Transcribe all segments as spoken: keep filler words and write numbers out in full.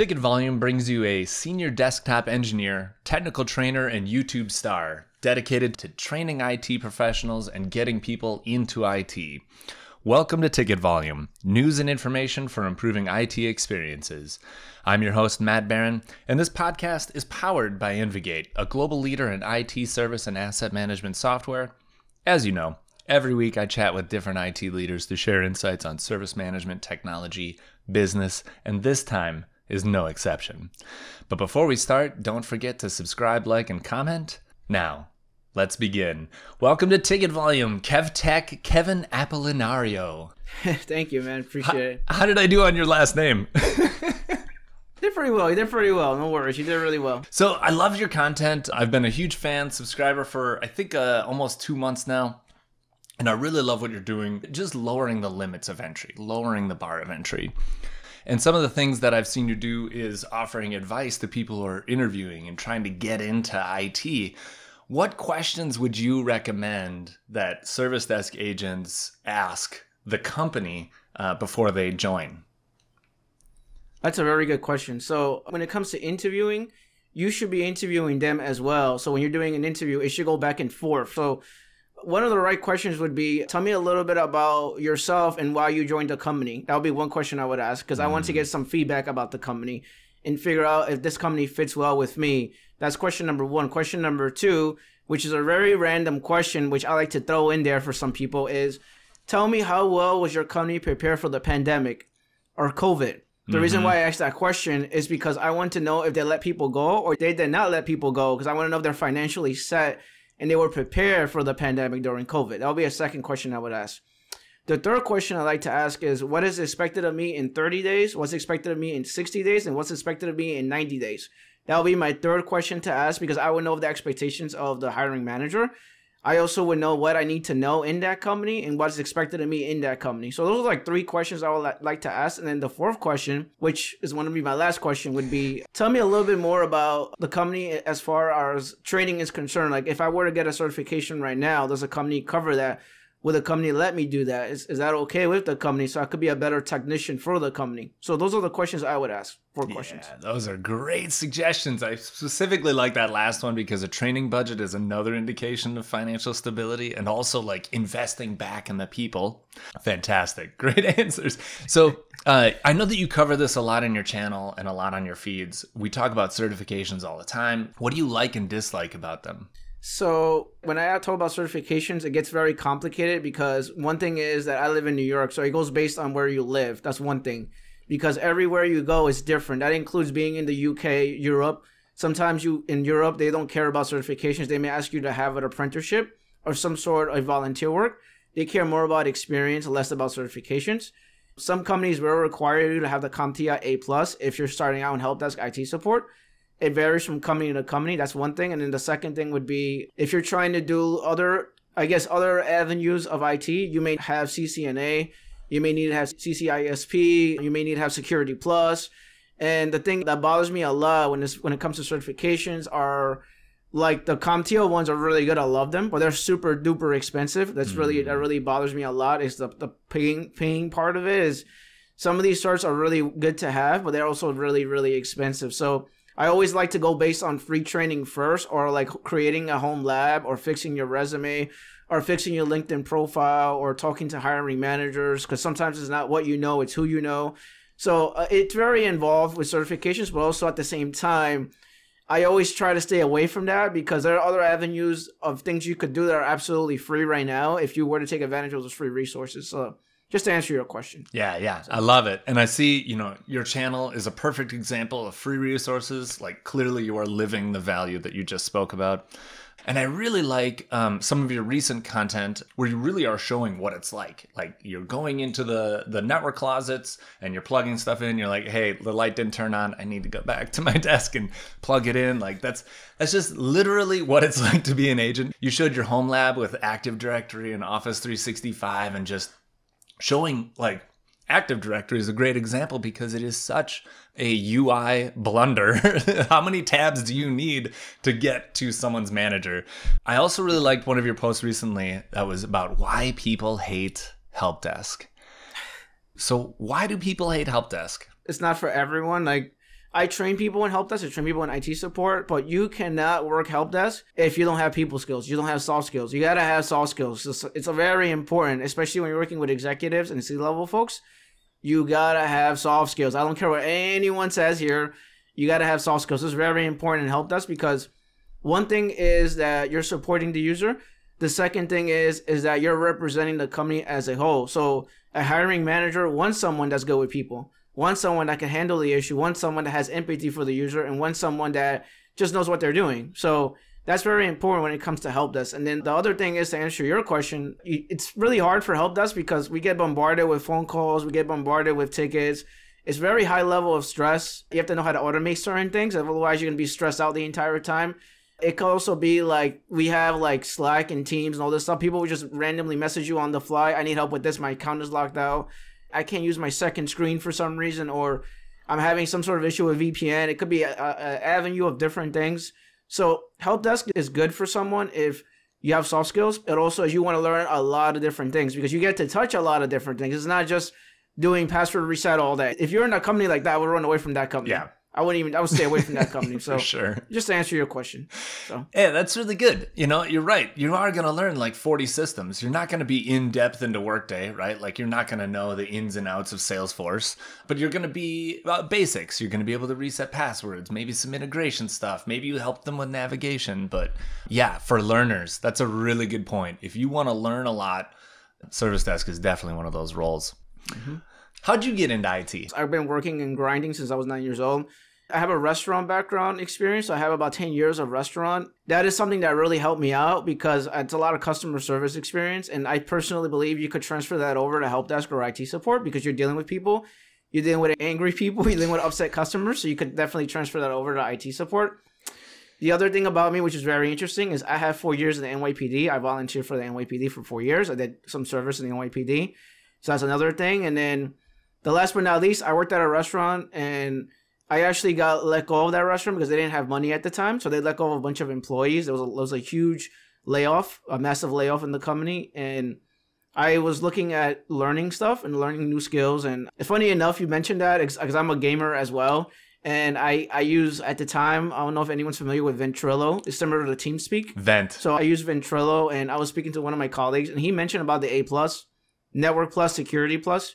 Ticket Volume brings you a senior desktop engineer, technical trainer, and YouTube star dedicated to training I T professionals and getting people into I T. Welcome to Ticket Volume, news and information for improving I T experiences. I'm your host, Matt Barron, and this podcast is powered by InvGate, a global leader in I T service and asset management software. As you know, every week I chat with different I T leaders to share insights on service management, technology, business, and this time is no exception. But before we start, don't forget to subscribe, like, and comment. Now, let's begin. Welcome to Ticket Volume, KevTech Kevin Apolinario. Thank you, man. Appreciate how, it. How did I do on your last name? Did pretty well. You did pretty well. No worries. You did really well. So I love your content. I've been a huge fan, subscriber for I think uh, almost two months now. And I really love what you're doing. Just lowering the limits of entry, lowering the bar of entry. And some of the things that I've seen you do is offering advice to people who are interviewing and trying to get into I T. What questions would you recommend that service desk agents ask the company uh, before they join? That's a very good question. So when it comes to interviewing, you should be interviewing them as well. So when you're doing an interview, it should go back and forth. So one of the right questions would be, tell me a little bit about yourself and why you joined the company. That would be one question I would ask because mm. I want to get some feedback about the company and figure out if this company fits well with me. That's question number one. Question number two, which is a very random question, which I like to throw in there for some people, is tell me how well was your company prepared for the pandemic or COVID? The mm-hmm. reason why I asked that question is because I want to know if they let people go or they did not let people go, because I want to know if they're financially set and they were prepared for the pandemic during COVID. That'll be a second question I would ask. The third question I like to ask is, what is expected of me in thirty days? What's expected of me in sixty days? And what's expected of me in ninety days? That'll be my third question to ask, because I would know the expectations of the hiring manager. I also would know what I need to know in that company and what's expected of me in that company. So those are like three questions I would like to ask. And then the fourth question, which is going to be my last question, would be, tell me a little bit more about the company as far as training is concerned. Like if I were to get a certification right now, does a company cover that? Will the company let me do that? Is, is that okay with the company? So I could be a better technician for the company. So those are the questions I would ask. Four yeah, questions. Those are great suggestions. I specifically like that last one because a training budget is another indication of financial stability, and also like investing back in the people. Fantastic. Great answers. So uh, I know that you cover this a lot in your channel and a lot on your feeds. We talk about certifications all the time. What do you like and dislike about them? So when I talk about certifications, it gets very complicated because one thing is that I live in New York, so it goes based on where you live. That's one thing, because everywhere you go is different. That includes being in the U K, Europe. Sometimes you in Europe, they don't care about certifications. They may ask you to have an apprenticeship or some sort of volunteer work. They care more about experience, less about certifications. Some companies will require you to have the CompTIA A plus if you're starting out in help desk I T support. It varies from company to company. That's one thing. And then the second thing would be, if you're trying to do other, I guess, other avenues of I T, you may have C C N A, you may need to have C C I S P, you may need to have Security Plus. And the thing that bothers me a lot when it's, when it comes to certifications are like the CompTIA ones are really good. I love them, but they're super duper expensive. That's mm-hmm. really, that really bothers me a lot is the, the paying, paying part of it is some of these certs are really good to have, but they're also really, really expensive. So I always like to go based on free training first, or like creating a home lab, or fixing your resume, or fixing your LinkedIn profile, or talking to hiring managers, because sometimes it's not what you know, it's who you know. So uh, it's very involved with certifications, but also at the same time, I always try to stay away from that because there are other avenues of things you could do that are absolutely free right now if you were to take advantage of those free resources. So just to answer your question. Yeah, yeah. I love it. And I see, you know, your channel is a perfect example of free resources. Like clearly you are living the value that you just spoke about. And I really like um, some of your recent content where you really are showing what it's like. Like you're going into the, the network closets and you're plugging stuff in. You're like, hey, the light didn't turn on. I need to go back to my desk and plug it in. Like that's that's just literally what it's like to be an agent. You showed your home lab with Active Directory and Office three sixty-five and just showing like Active Directory is a great example because it is such a U I blunder. How many tabs do you need to get to someone's manager? I also really liked one of your posts recently that was about why people hate help desk. So why do people hate help desk? It's not for everyone. Like I train people in help desk, I train people in I T support, but you cannot work help desk if you don't have people skills. You don't have soft skills. You gotta have soft skills. It's, it's a very important, especially when you're working with executives and C-level folks. You gotta have soft skills. I don't care what anyone says here. You gotta have soft skills. This is very important in help desk because one thing is that you're supporting the user. The second thing is is that you're representing the company as a whole. So a hiring manager wants someone that's good with people, wants someone that can handle the issue, wants someone that has empathy for the user, and wants someone that just knows what they're doing. So that's very important when it comes to help desk. And then the other thing is, to answer your question, it's really hard for help desk because we get bombarded with phone calls, we get bombarded with tickets. It's very high level of stress. You have to know how to automate certain things, otherwise you're going to be stressed out the entire time. It could also be like, we have like Slack and Teams and all this stuff. People would just randomly message you on the fly. I need help with this. My account is locked out. I can't use my second screen for some reason, or I'm having some sort of issue with V P N. It could be an avenue of different things. So help desk is good for someone if you have soft skills. It also is, you want to learn a lot of different things because you get to touch a lot of different things. It's not just doing password reset all day. If you're in a company like that, I would run away from that company. Yeah. I wouldn't even, I would stay away from that company. So sure. Just to answer your question. So. Yeah, that's really good. You know, you're right. You are going to learn like forty systems. You're not going to be in depth into Workday, right? Like you're not going to know the ins and outs of Salesforce, but you're going to be uh, basics. You're going to be able to reset passwords, maybe some integration stuff. Maybe you help them with navigation. But yeah, for learners, that's a really good point. If you want to learn a lot, service desk is definitely one of those roles. Mm-hmm. How'd you get into I T? I've been working and grinding since I was nine years old. I have a restaurant background experience. So I have about ten years of restaurant. That is something that really helped me out because it's a lot of customer service experience. And I personally believe you could transfer that over to help desk or I T support because you're dealing with people. You're dealing with angry people. You're dealing with upset customers. So you could definitely transfer that over to I T support. The other thing about me, which is very interesting, is I have four years in the N Y P D. I volunteered for the N Y P D for four years. I did some service in the N Y P D. So that's another thing. And then the last but not least, I worked at a restaurant and I actually got let go of that restaurant because they didn't have money at the time. So they let go of a bunch of employees. There was a, there was a huge layoff, a massive layoff in the company. And I was looking at learning stuff and learning new skills. And it's funny enough, you mentioned that because I'm a gamer as well. And I, I use, at the time, I don't know if anyone's familiar with Ventrilo. It's similar to TeamSpeak. Vent. So I use Ventrilo and I was speaking to one of my colleagues and he mentioned about the A plus, Network plus, Security plus.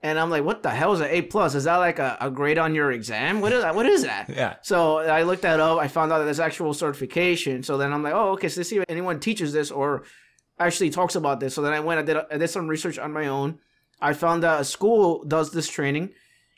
And I'm like, what the hell is an A plus? Is that like a, a grade on your exam? What is that? What is that? Yeah. So I looked that up. I found out that there's actual certification. So then I'm like, oh, okay. So let's see if anyone teaches this or actually talks about this. So then I went, I did, I did some research on my own. I found that a school does this training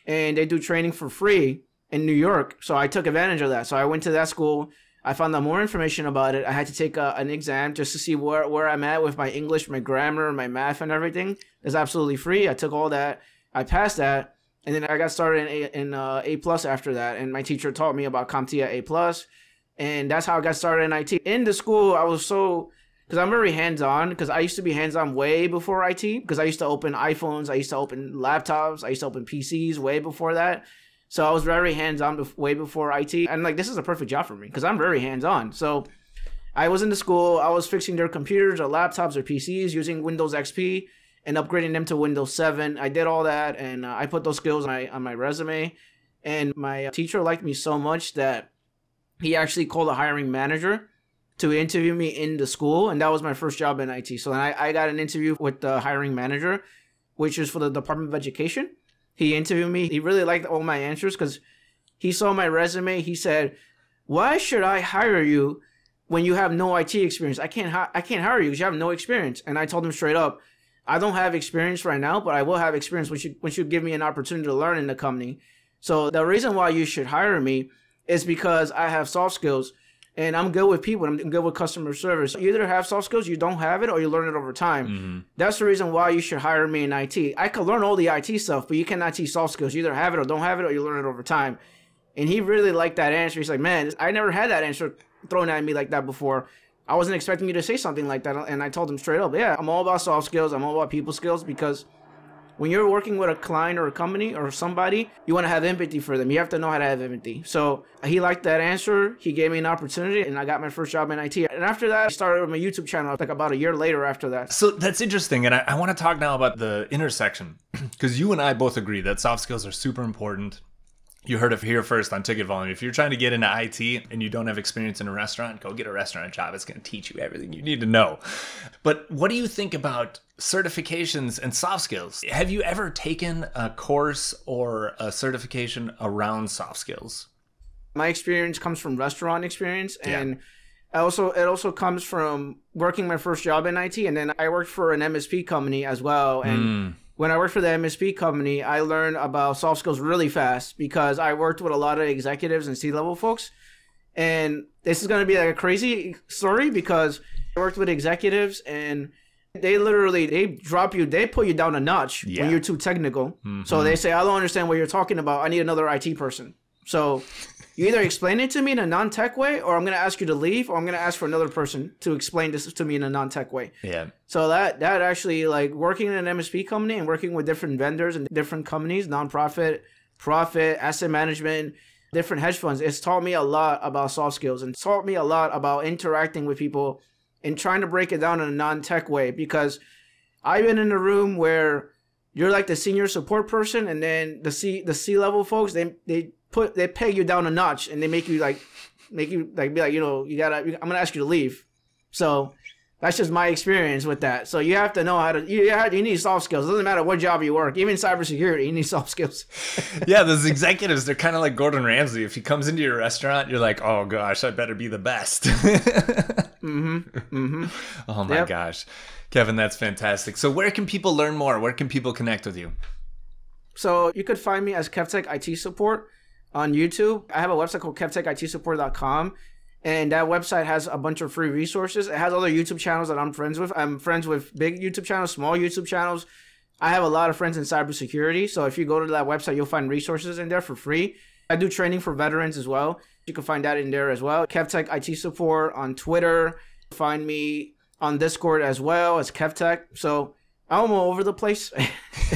and they do training for free in New York. So I took advantage of that. So I went to that school. I found out more information about it. I had to take a, an exam just to see where, where I'm at with my English, my grammar, my math, and everything. It's absolutely free. I took all that. I passed that. And then I got started in A, in, uh, A plus after that. And my teacher taught me about CompTIA A plus. And that's how I got started in I T. In the school, I was so, because I'm very hands-on, because I used to be hands-on way before I T, because I used to open iPhones. I used to open laptops. I used to open P Cs way before that. So I was very hands-on be- way before I T. And like, this is a perfect job for me because I'm very hands-on. So I was in the school. I was fixing their computers or laptops or P Cs using Windows X P and upgrading them to Windows seven. I did all that and uh, I put those skills on my, on my resume. And my teacher liked me so much that he actually called a hiring manager to interview me in the school. And that was my first job in I T. So then I, I got an interview with the hiring manager, which is for the Department of Education. He interviewed me. He really liked all my answers because he saw my resume. He said, why should I hire you when you have no I T experience? I can't hi- I can't hire you because you have no experience. And I told him straight up, I don't have experience right now, but I will have experience once you, once you give me an opportunity to learn in the company. So the reason why you should hire me is because I have soft skills and I'm good with people. And I'm good with customer service. You either have soft skills, you don't have it, or you learn it over time. Mm-hmm. That's the reason why you should hire me in I T. I could learn all the I T stuff, but you cannot teach soft skills. You either have it or don't have it, or you learn it over time. And he really liked that answer. He's like, man, I never had that answer thrown at me like that before. I wasn't expecting you to say something like that. And I told him straight up, yeah, I'm all about soft skills. I'm all about people skills because when you're working with a client or a company or somebody, you want to have empathy for them. You have to know how to have empathy. So he liked that answer. He gave me an opportunity and I got my first job in I T. And after that, I started with my YouTube channel like about a year later after that. So that's interesting. And I, I want to talk now about the intersection because you and I both agree that soft skills are super important. You heard of here first on Ticket Volume. If you're trying to get into I T and you don't have experience in a restaurant, go get a restaurant job. It's going to teach you everything you need to know. But what do you think about certifications and soft skills? Have you ever taken a course or a certification around soft skills? My experience comes from restaurant experience, and yeah. also it also comes from working my first job in I T, and then I worked for an M S P company as well, and mm. when I worked for the M S P company, I learned about soft skills really fast because I worked with a lot of executives and C-level folks. And this is going to be like a crazy story because I worked with executives and they literally, they drop you, they put you down a notch yeah. when you're too technical. Mm-hmm. So they say, I don't understand what you're talking about. I need another I T person. So you either explain it to me in a non-tech way, or I'm going to ask you to leave, or I'm going to ask for another person to explain this to me in a non-tech way. Yeah. So that that actually, like, working in an M S P company and working with different vendors and different companies, nonprofit, profit, asset management, different hedge funds, it's taught me a lot about soft skills and taught me a lot about interacting with people and trying to break it down in a non-tech way, because I've been in a room where you're like the senior support person, and then the C the C-level folks, they they put they peg you down a notch and they make you like make you like be like, you know, you gotta I'm gonna ask you to leave. So that's just my experience with that. So you have to know how to you have, you need soft skills. It doesn't matter what job you work, even cybersecurity, you need soft skills. Yeah, those executives, they're kind of like Gordon Ramsay. If he comes into your restaurant, you're like, oh gosh, I better be the best. mm-hmm. Mm-hmm. Oh my yep. gosh, Kevin, that's fantastic. So where can people learn more? Where can people connect with you? So you could find me as KevTech I T Support on YouTube. I have a website called Kev Tech I T Support dot com, and that website has a bunch of free resources. It has other YouTube channels that I'm friends with. I'm friends with big YouTube channels, small YouTube channels. I have a lot of friends in cybersecurity, so if you go to that website, you'll find resources in there for free. I do training for veterans as well. You can find that in there as well. KevTech I T Support on Twitter. Find me on Discord as well as KevTech. So I'm all over the place.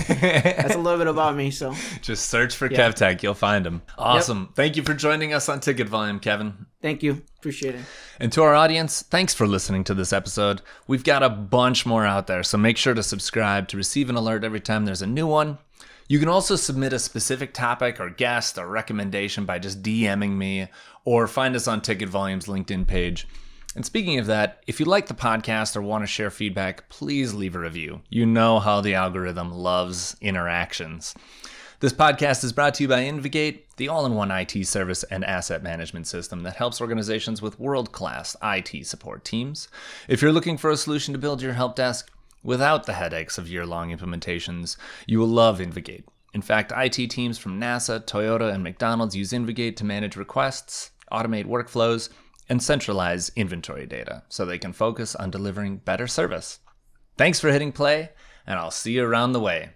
That's a little bit about me. So just search for yeah. KevTech. You'll find him. Awesome. Yep. Thank you for joining us on Ticket Volume, Kevin. Thank you. Appreciate it. And to our audience, thanks for listening to this episode. We've got a bunch more out there, so make sure to subscribe to receive an alert every time there's a new one. You can also submit a specific topic or guest or recommendation by just DMing me, or find us on Ticket Volume's LinkedIn page. And speaking of that, if you like the podcast or want to share feedback, please leave a review. You know how the algorithm loves interactions. This podcast is brought to you by InvGate, the all-in-one I T service and asset management system that helps organizations with world-class I T support teams. If you're looking for a solution to build your help desk without the headaches of year-long implementations, you will love InvGate. In fact, I T teams from NASA, Toyota, and McDonald's use InvGate to manage requests, automate workflows, and centralize inventory data so they can focus on delivering better service. Thanks for hitting play, and I'll see you around the way.